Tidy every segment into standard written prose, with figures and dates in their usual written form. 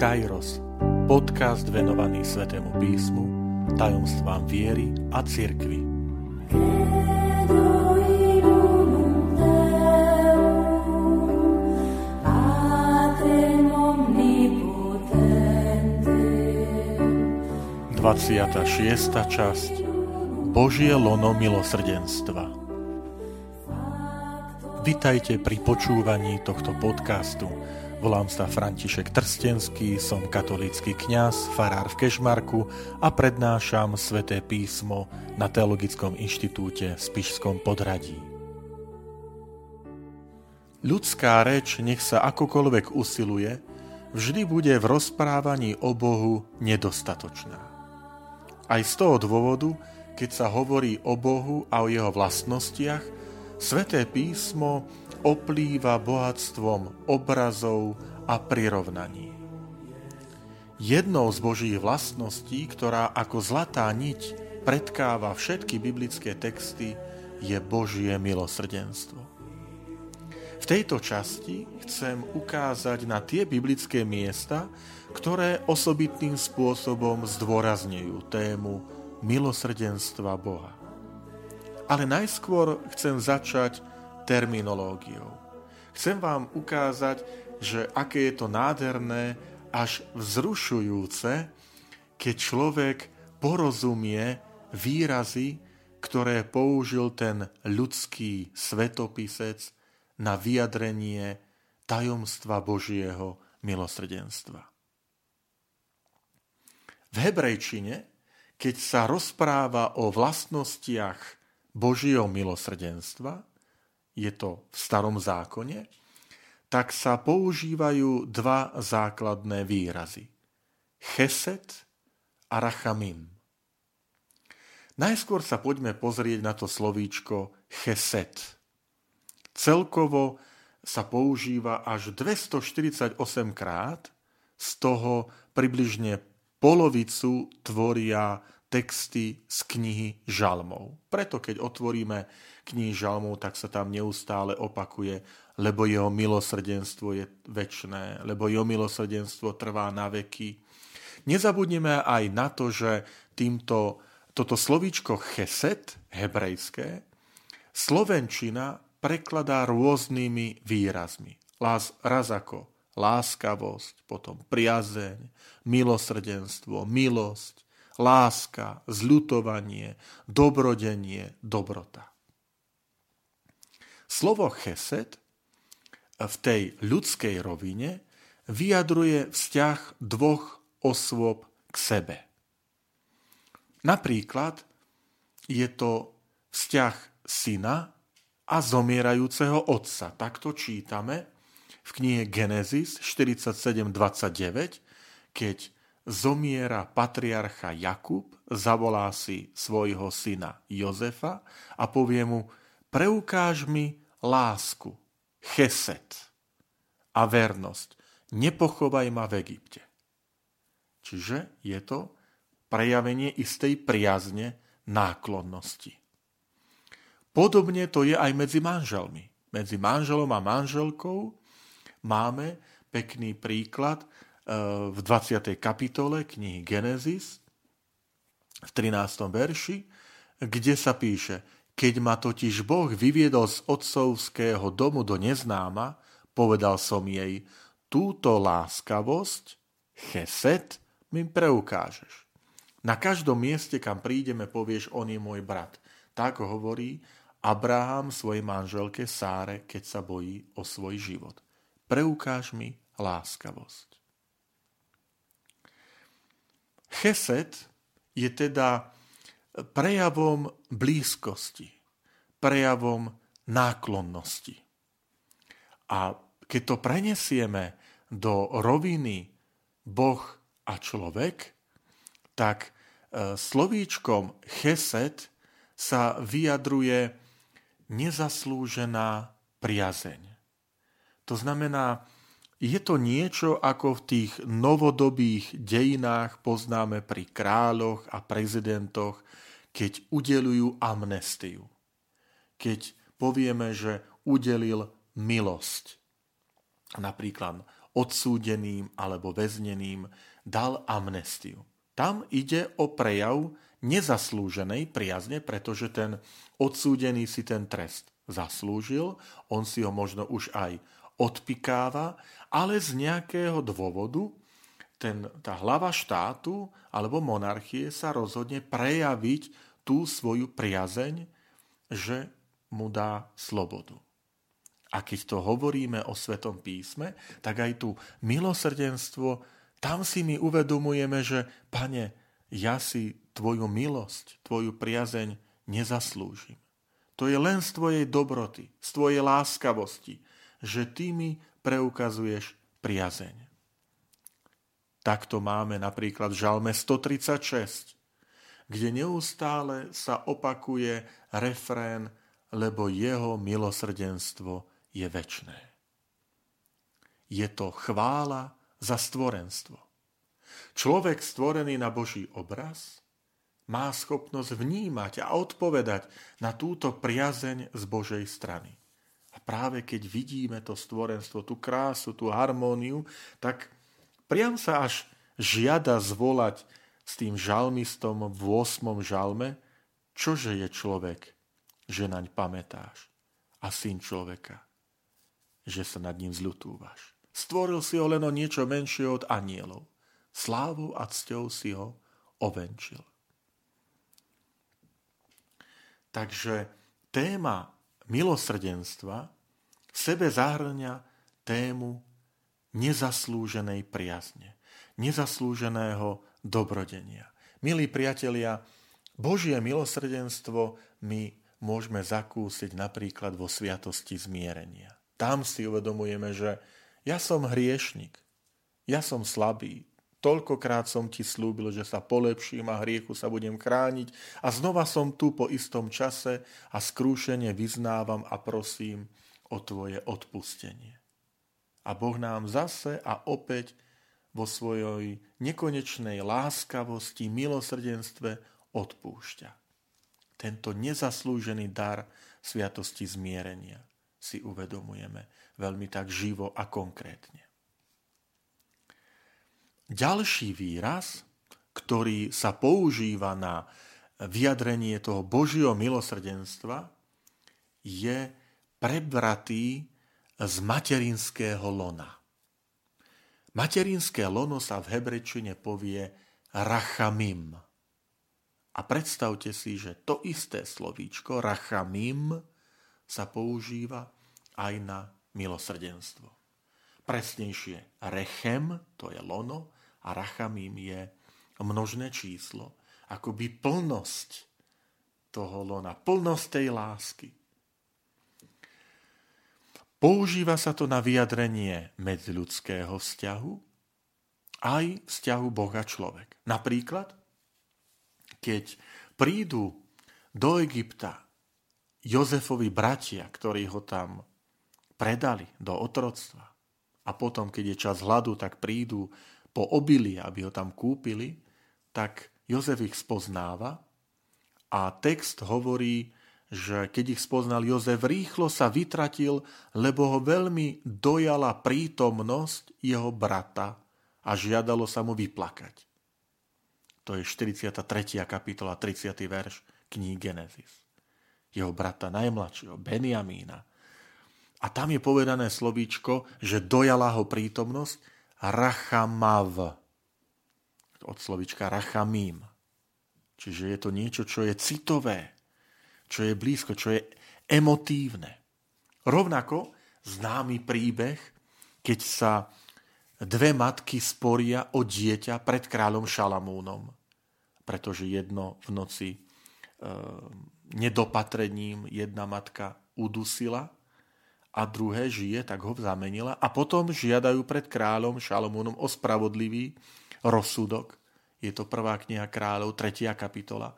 Kairos, podcast venovaný Svätému písmu, tajomstvám viery a cirkvi. Dvaciata šiesta časť. Božie lono milosrdenstva. Vitajte pri počúvaní tohto podcastu. Volám sa František Trstenský, som katolícky kňaz, farár v Kežmarku a prednášam Sväté písmo na Teologickom inštitúte v Spišskom podradí. Ľudská reč, nech sa akokoľvek usiluje, vždy bude v rozprávaní o Bohu nedostatočná. Aj z toho dôvodu, keď sa hovorí o Bohu a o jeho vlastnostiach, Sväté písmo oplýva bohatstvom obrazov a prirovnaní. Jednou z Božích vlastností, ktorá ako zlatá niť pretkáva všetky biblické texty, je Božie milosrdenstvo. V tejto časti chcem ukázať na tie biblické miesta, ktoré osobitným spôsobom zdôrazňujú tému milosrdenstva Boha. Ale najskôr chcem začať terminológiou. Chcem vám ukázať, že aké je to nádherné, až vzrušujúce, keď človek porozumie výrazy, ktoré použil ten ľudský svetopisec na vyjadrenie tajomstva Božieho milosrdenstva. V hebrejčine, keď sa rozpráva o vlastnostiach Božieho milosrdenstva, je to v Starom zákone, tak sa používajú dva základné výrazy. Chesed a rachamim. Najskôr sa poďme pozrieť na to slovíčko chesed. Celkovo sa používa až 248 krát, z toho približne polovicu tvoria texty z knihy Žalmov. Preto keď otvoríme knihy Žalmov, tak sa tam neustále opakuje, lebo jeho milosrdenstvo je večné, lebo jeho milosrdenstvo trvá na veky. Nezabudnime aj na to, že toto slovíčko chesed, hebrejské, slovenčina prekladá rôznymi výrazmi. Raz ako láskavosť, potom priazeň, milosrdenstvo, milosť, láska, zľutovanie, dobrodenie, dobrota. Slovo chesed v tej ľudskej rovine vyjadruje vzťah dvoch osôb k sebe. Napríklad je to vzťah syna a zomierajúceho otca. Takto čítame v knihe Genesis 47:29, keď zomiera patriarcha Jakub, zavolá si svojho syna Jozefa a povie mu: preukáž mi lásku, chesed a vernosť, nepochovaj ma v Egypte. Čiže je to prejavenie istej priazne, náklonnosti. Podobne to je aj medzi manželmi. Medzi manželom a manželkou máme pekný príklad v 20. kapitole knihy Genesis v 13. verši, kde sa píše: keď ma totiž Boh vyviedol z otcovského domu do neznáma, povedal som jej, túto láskavosť, chesed, mi preukážeš. Na každom mieste, kam prídeme, povieš, on je môj brat. Tak hovorí Abraham svojej manželke Sáre, keď sa bojí o svoj život. Preukáž mi láskavosť. Chesed je teda prejavom blízkosti, prejavom náklonnosti. A keď to prenesieme do roviny Boh a človek, tak slovíčkom chesed sa vyjadruje nezaslúžená priazeň. To znamená, je to niečo, ako v tých novodobých dejinách poznáme pri kráľoch a prezidentoch, keď udeľujú amnestiu. Keď povieme, že udelil milosť. Napríklad odsúdeným alebo väzneným, dal amnestiu. Tam ide o prejav nezaslúženej priazne, pretože ten odsúdený si ten trest zaslúžil, on si ho možno už aj odpikáva, ale z nejakého dôvodu tá hlava štátu alebo monarchie sa rozhodne prejaviť tú svoju priazeň, že mu dá slobodu. A keď to hovoríme o Svetom písme, tak aj tu milosrdenstvo, tam si my uvedomujeme, že Pane, ja si Tvoju milosť, Tvoju priazeň nezaslúžim. To je len z Tvojej dobroty, z Tvojej láskavosti, že Ty mi preukazuješ priazeň. Takto máme napríklad v Žalme 136, kde neustále sa opakuje refrén, lebo jeho milosrdenstvo je večné. Je to chvála za stvorenstvo. Človek stvorený na Boží obraz má schopnosť vnímať a odpovedať na túto priazeň z Božej strany. A práve keď vidíme to stvorenstvo, tú krásu, tú harmóniu, tak priam sa až žiada zvolať s tým žalmistom v 8. žalme, čože je človek, že naň pamätáš, a syn človeka, že sa nad ním zľutúvaš. Stvoril si ho len o niečo menšie od anielov. Slávou a cťou si ho ovenčil. Takže téma milosrdenstva v sebe zahrňa tému nezaslúženej priazne, nezaslúženého dobrodenia. Milí priatelia, Božie milosrdenstvo my môžeme zakúsiť napríklad vo sviatosti zmierenia. Tam si uvedomujeme, že ja som hriešnik, ja som slabý, toľkokrát som ti slúbil, že sa polepším a hriechu sa budem chrániť a znova som tu po istom čase a skrúšene vyznávam a prosím o tvoje odpustenie. A Boh nám zase a opäť vo svojej nekonečnej láskavosti, milosrdenstve odpúšťa. Tento nezaslúžený dar sviatosti zmierenia si uvedomujeme veľmi tak živo a konkrétne. Ďalší výraz, ktorý sa používa na vyjadrenie toho Božieho milosrdenstva, je prebratý z materinského lona. Materinské lono sa v hebrečine povie rachamim. A predstavte si, že to isté slovíčko rachamim sa používa aj na milosrdenstvo. Presnejšie rechem, to je lono, a rachamim je množné číslo, akoby plnosť toho lona, plnosť tej lásky. Používa sa to na vyjadrenie medziľudského vzťahu aj vzťahu Boha človek. Napríklad, keď prídu do Egypta Jozefovi bratia, ktorí ho tam predali do otroctva a potom, keď je čas hladu, tak prídu po obilie, aby ho tam kúpili, tak Jozef ich spoznáva a text hovorí, že keď ich spoznal Jozef, rýchlo sa vytratil, lebo ho veľmi dojala prítomnosť jeho brata a žiadalo sa mu vyplakať. To je 43. kapitola, 30. verš knihy Genesis. Jeho brata najmladšieho, Benjamína. A tam je povedané slovíčko, že dojala ho prítomnosť rachamav. Od slovíčka rachamím. Čiže je to niečo, čo je citové, čo je blízko, čo je emotívne. Rovnako známy príbeh, keď sa dve matky sporia o dieťa pred kráľom Šalamúnom, pretože jedno v noci nedopatrením jedna matka udusila a druhé žije, tak ho zamenila a potom žiadajú pred kráľom Šalamúnom o spravodlivý rozsudok. Je to 1. kniha kráľov, 3. kapitola.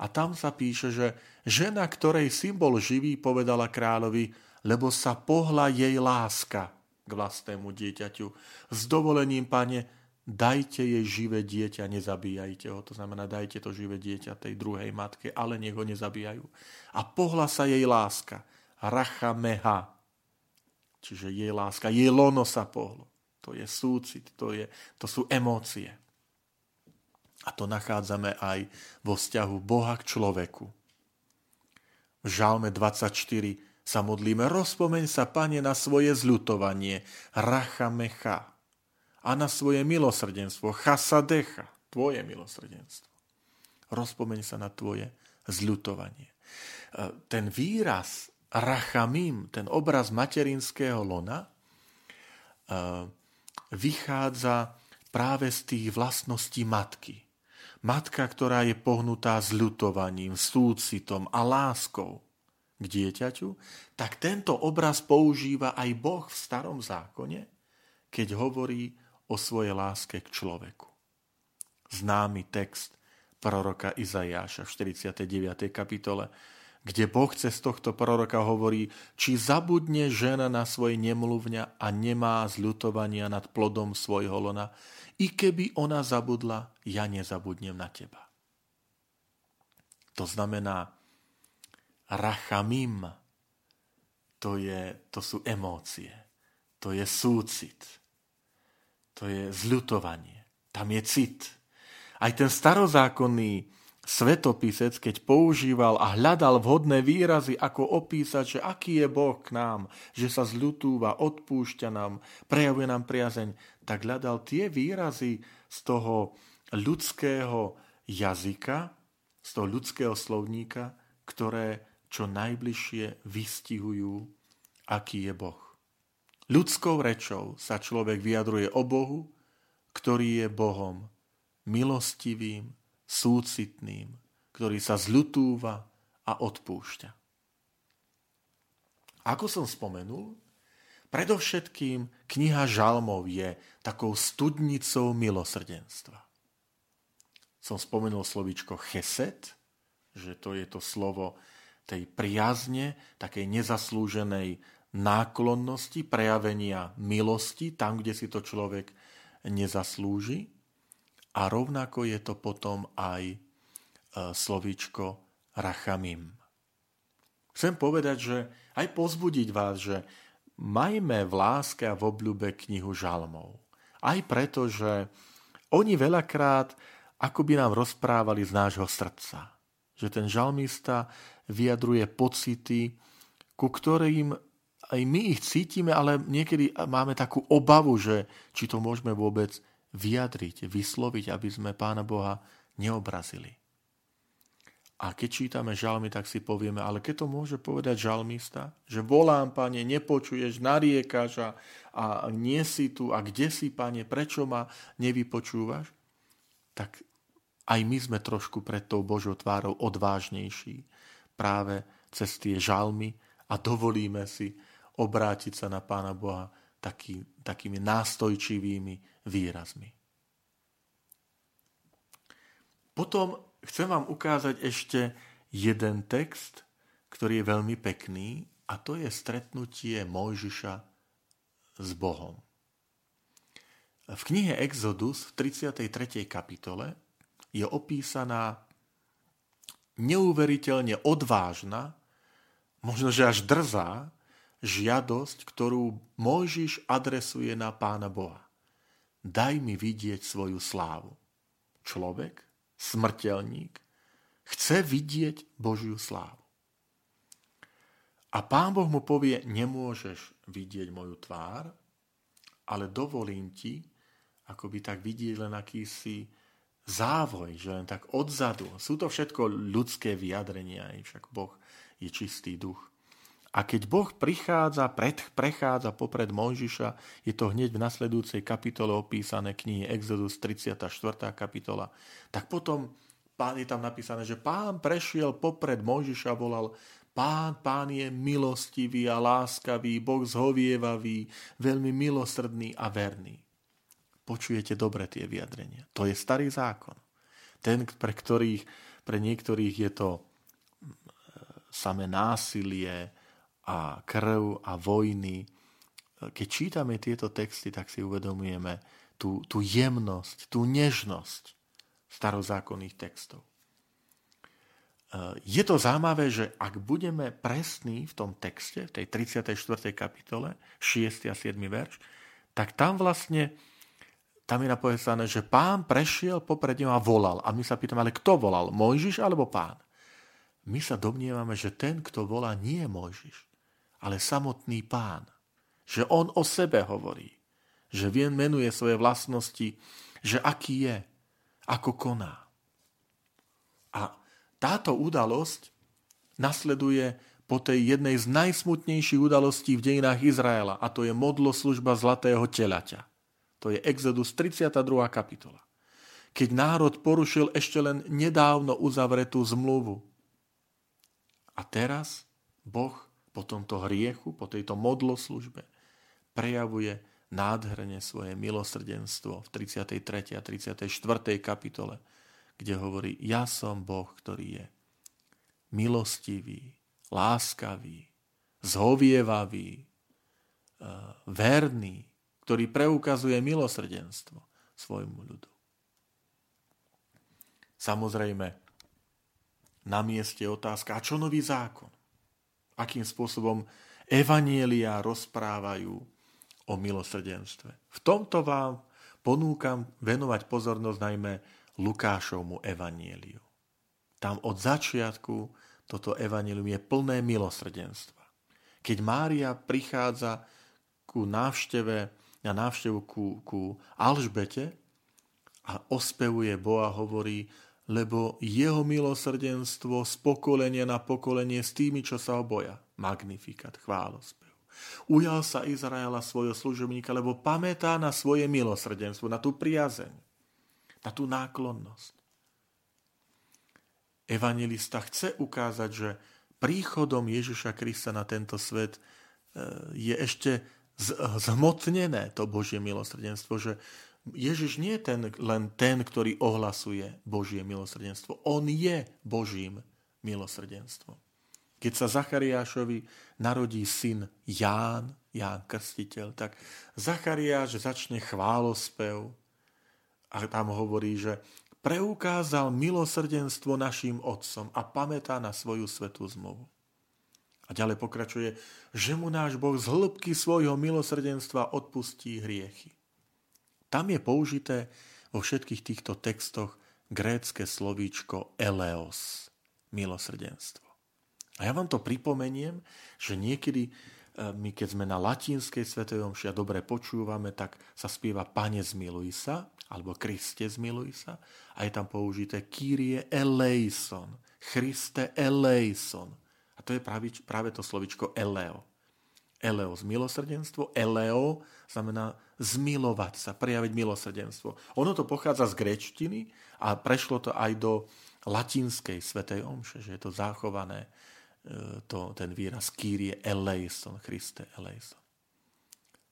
A tam sa píše, že žena, ktorej syn bol živý, povedala kráľovi, lebo sa pohla jej láska k vlastnému dieťaťu. S dovolením, pane, dajte jej živé dieťa, nezabíjajte ho. To znamená, dajte to živé dieťa tej druhej matke, ale nech ho nezabíjajú. A pohla sa jej láska. Rachameha. Čiže jej láska, jej lono sa pohlo. to je súcit, to sú emócie. A to nachádzame aj vo vzťahu Boha k človeku. V Žalme 24 sa modlíme: rozpomeň sa, Pane, na svoje zľutovanie, rachamecha, a na svoje milosrdenstvo, chasadecha, tvoje milosrdenstvo. Rozpomeň sa na tvoje zľutovanie. Ten výraz rachamim, ten obraz materinského lona, vychádza práve z tých vlastností matky. Matka, ktorá je pohnutá zľutovaním, súcitom a láskou k dieťaťu, tak tento obraz používa aj Boh v Starom zákone, keď hovorí o svojej láske k človeku. Známy text proroka Izaiáša v 49. kapitole, kde Boh cez tohto proroka hovorí: či zabudne žena na svoje nemluvňa a nemá zľutovania nad plodom svojho lona, i keby ona zabudla, ja nezabudnem na teba. To znamená, rachamim, to sú emócie, to je súcit, to je zľutovanie, tam je cit. Aj ten starozákonný svetopisec, keď používal a hľadal vhodné výrazy, ako opísať, že aký je Boh k nám, že sa zľutúva, odpúšťa nám, prejavuje nám priazeň, tak hľadal tie výrazy z toho ľudského jazyka, z toho ľudského slovníka, ktoré čo najbližšie vystihujú, aký je Boh. Ľudskou rečou sa človek vyjadruje o Bohu, ktorý je Bohom milostivým, súcitným, ktorý sa zľutúva a odpúšťa. Ako som spomenul, predovšetkým kniha Žalmov je takou studnicou milosrdenstva. Som spomenul slovíčko chesed, že to je to slovo tej priazne, takej nezaslúženej náklonnosti, prejavenia milosti, tam, kde si to človek nezaslúži. A rovnako je to potom aj slovíčko rachamim. Chcem povedať, že aj povzbudiť vás, že majme v láske a v obľúbe knihu Žalmov. Aj preto, že oni veľakrát akoby nám rozprávali z nášho srdca. Že ten žalmista vyjadruje pocity, ku ktorým aj my ich cítime, ale niekedy máme takú obavu, že či to môžeme vôbec vyjadriť, vysloviť, aby sme Pána Boha neobrazili. A keď čítame žalmy, tak si povieme, ale keď to môže povedať žalmista, že volám, Pane, nepočuješ, nariekaš a nie si tu, a kde si, Pane, prečo ma nevypočúvaš, tak aj my sme trošku pred tou Božou tvárou odvážnejší práve cez tie žalmy a dovolíme si obrátiť sa na Pána Boha takými nástojčivými výrazmi. Potom chcem vám ukázať ešte jeden text, ktorý je veľmi pekný, a to je stretnutie Mojžiša s Bohom. V knihe Exodus v 33. kapitole je opísaná neuveriteľne odvážna, možno že až drzá, žiadosť, ktorú Mojžiš adresuje na Pána Boha. Daj mi vidieť svoju slávu. Človek, smrteľník, chce vidieť Božiu slávu. A Pán Boh mu povie: nemôžeš vidieť moju tvár, ale dovolím ti akoby tak vidieť len akýsi závoj, že len tak odzadu. Sú to všetko ľudské vyjadrenia, aj však Boh je čistý duch. A keď Boh prechádza popred Mojžiša, je to hneď v nasledujúcej kapitole opísané, knihy Exodus 34. kapitola, tak potom je tam napísané, že Pán prešiel popred Mojžiša a volal: Pán, Pán je milostivý a láskavý, Boh zhovievavý, veľmi milosrdný a verný. Počujete dobre tie vyjadrenia. To je starý zákon. Ten, pre niektorých je to samé násilie a krv a vojny. Keď čítame tieto texty, tak si uvedomujeme tú jemnosť, tú nežnosť starozákonných textov. Je to zaujímavé, že ak budeme presní v tom texte, v tej 34. kapitole, 6. a 7. verš, tak tam vlastne tam je napovedané, že pán prešiel popred ním a volal. A my sa pýtame, ale kto volal? Mojžiš alebo pán? My sa domnievame, že ten, kto volá, nie je Mojžiš, ale samotný pán. Že on o sebe hovorí. Že menuje svoje vlastnosti, že aký je, ako koná. A táto udalosť nasleduje po tej jednej z najsmutnejších udalostí v dejinách Izraela, a to je modloslužba zlatého telaťa. To je Exodus 32. kapitola. Keď národ porušil ešte len nedávno uzavretú zmluvu. A teraz Boh po tomto hriechu, po tejto modloslužbe prejavuje nádherne svoje milosrdenstvo v 33. a 34. kapitole, kde hovorí: ja som Boh, ktorý je milostivý, láskavý, zhovievavý, verný, ktorý preukazuje milosrdenstvo svojmu ľudu. Samozrejme, na mieste je otázka, a čo nový zákon? Akým spôsobom evanjeliá rozprávajú o milosrdenstve? V tomto vám ponúkam venovať pozornosť najmä Lukášovmu evanjeliu. Tam od začiatku toto evanjelium je plné milosrdenstva. Keď Mária prichádza na návštevu ku Alžbete a ospevuje Boha, hovorí: lebo jeho milosrdenstvo z pokolenia na pokolenie s tými, čo sa ho boja. Magnifikat, chválospev. Ujal sa Izraela svojho služobníka, lebo pamätá na svoje milosrdenstvo, na tú priazeň, na tú náklonnosť. Evanjelista chce ukázať, že príchodom Ježiša Krista na tento svet je ešte zhmotnené to Božie milosrdenstvo, že Ježiš nie je len ten, ktorý ohlasuje Božie milosrdenstvo. On je Božím milosrdenstvom. Keď sa Zachariášovi narodí syn Ján Krstiteľ, tak Zachariáš začne chválospev a tam hovorí, že preukázal milosrdenstvo našim otcom a pamätá na svoju svätú zmluvu. A ďalej pokračuje, že mu náš Boh z hĺbky svojho milosrdenstva odpustí hriechy. Tam je použité vo všetkých týchto textoch grécke slovíčko eleos, milosrdenstvo. A ja vám to pripomeniem, že niekedy my, keď sme na latinskej svätej omši a dobre počúvame, tak sa spieva Pane zmiluj sa, alebo Kriste zmiluj sa, a je tam použité Kyrie eleison, Christe eleison. A to je práve to slovičko eleo. Eleo milosrdenstvo, eleo znamená zmilovať sa, prejaviť milosrdenstvo. Ono to pochádza z gréčtiny a prešlo to aj do latinskej svätej omše, že je to zachované, ten výraz Kyrie eleison, Christe eleison.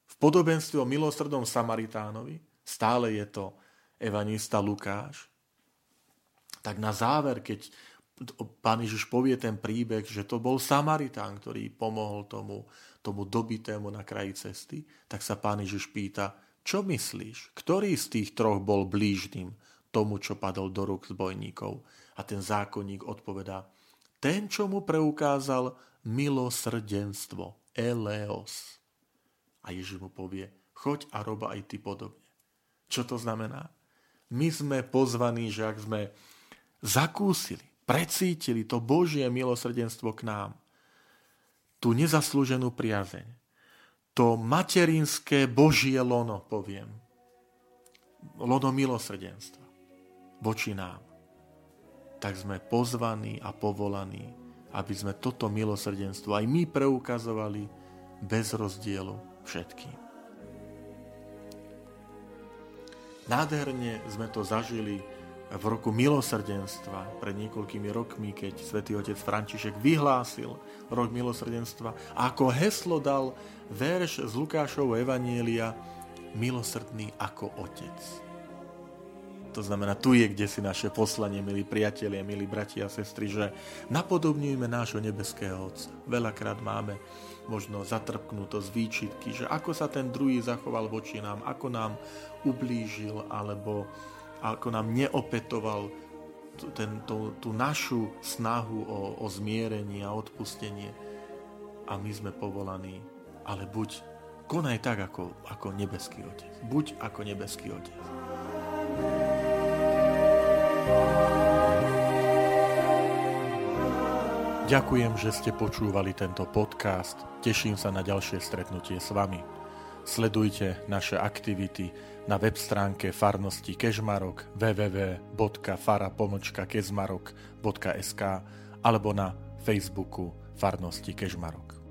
V podobenstve o milosrdnom Samaritánovi, stále je to evanjelista Lukáš, tak na záver, keď Pán Ježiš povie ten príbeh, že to bol Samaritán, ktorý pomohol tomu dobitému na kraji cesty, tak sa Pán Ježiš pýta: čo myslíš, ktorý z tých troch bol blížnym tomu, čo padol do rúk zbojníkov? A ten zákonník odpovedá: ten, čo mu preukázal milosrdenstvo, eleos. A Ježiš mu povie: choď a rob aj ty podobne. Čo to znamená? My sme pozvaní, že ak sme zakúsili, precítili to Božie milosrdenstvo k nám, tú nezaslúženú priazeň, to materinské Božie lono, lono milosrdenstva voči nám, tak sme pozvaní a povolaní, aby sme toto milosrdenstvo aj my preukazovali bez rozdielu všetkým. Nádherne sme to zažili v roku milosrdenstva pred niekoľkými rokmi, keď svätý otec František vyhlásil rok milosrdenstva a ako heslo dal verš z Lukášovho evanjelia: milosrdný ako otec. To znamená, tu je kdesi naše poslanie, milí priatelia, milí bratia a sestry, že napodobňujeme nášho nebeského otca. Veľakrát máme možno zatrpknutosť, výčitky, že ako sa ten druhý zachoval voči nám, ako nám ublížil, alebo ako nám neopetoval tú našu snahu o zmierenie a odpustenie. A my sme povolaní: ale buď konaj tak, ako nebeský Otec. Buď ako nebeský Otec. Ďakujem, že ste počúvali tento podcast. Teším sa na ďalšie stretnutie s vami. Sledujte naše aktivity na web stránke farnosti Kežmarok www.fara-kezmarok.sk alebo na Facebooku farnosti Kežmarok.